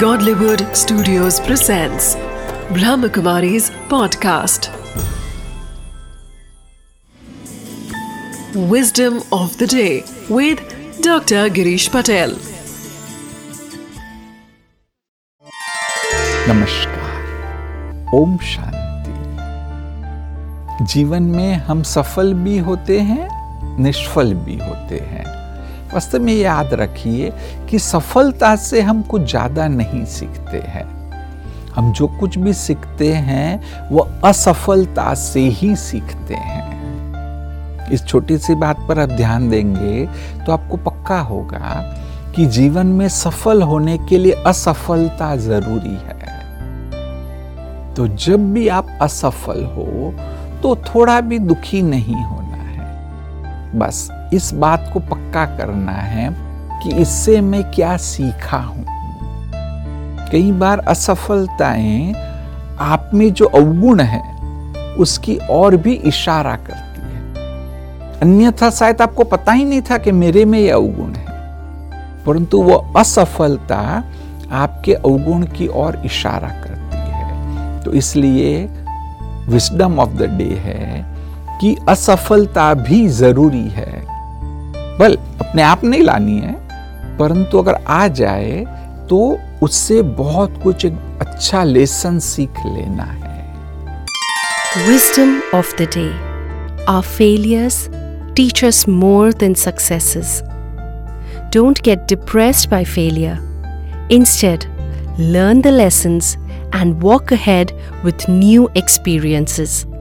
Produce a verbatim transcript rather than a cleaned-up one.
Godlywood Studios presents Brahmakumari's podcast Wisdom of the Day with Doctor Girish Patel। नमस्कार, ओम शांति। जीवन में हम सफल भी होते हैं, निष्फल भी होते हैं। वास्तव में याद रखिए कि सफलता से हम कुछ ज़्यादा नहीं सीखते हैं। हम जो कुछ भी सीखते हैं वो असफलता से ही सीखते हैं। इस छोटी सी बात पर आप ध्यान देंगे तो आपको पक्का होगा कि जीवन में सफल होने के लिए असफलता जरूरी है। तो जब भी आप असफल हो तो थोड़ा भी दुखी नहीं होना है। बस इस बात को पक्का करना है कि इससे मैं क्या सीखा हूं। कई बार असफलताएं आप में जो अवगुण है उसकी और भी इशारा करती है, अन्यथा शायद आपको पता ही नहीं था कि मेरे में यह अवगुण है, परंतु वो असफलता आपके अवगुण की ओर इशारा करती है। तो इसलिए विजडम ऑफ द डे है कि असफलता भी जरूरी है। बल अपने आप नहीं लानी है, परंतु अगर आ जाए तो उससे बहुत कुछ एक अच्छा लेसन सीख लेना है। Wisdom of the day: Our failures teach us more than successes. Don't get depressed by failure. Instead, learn the lessons and walk ahead with new experiences.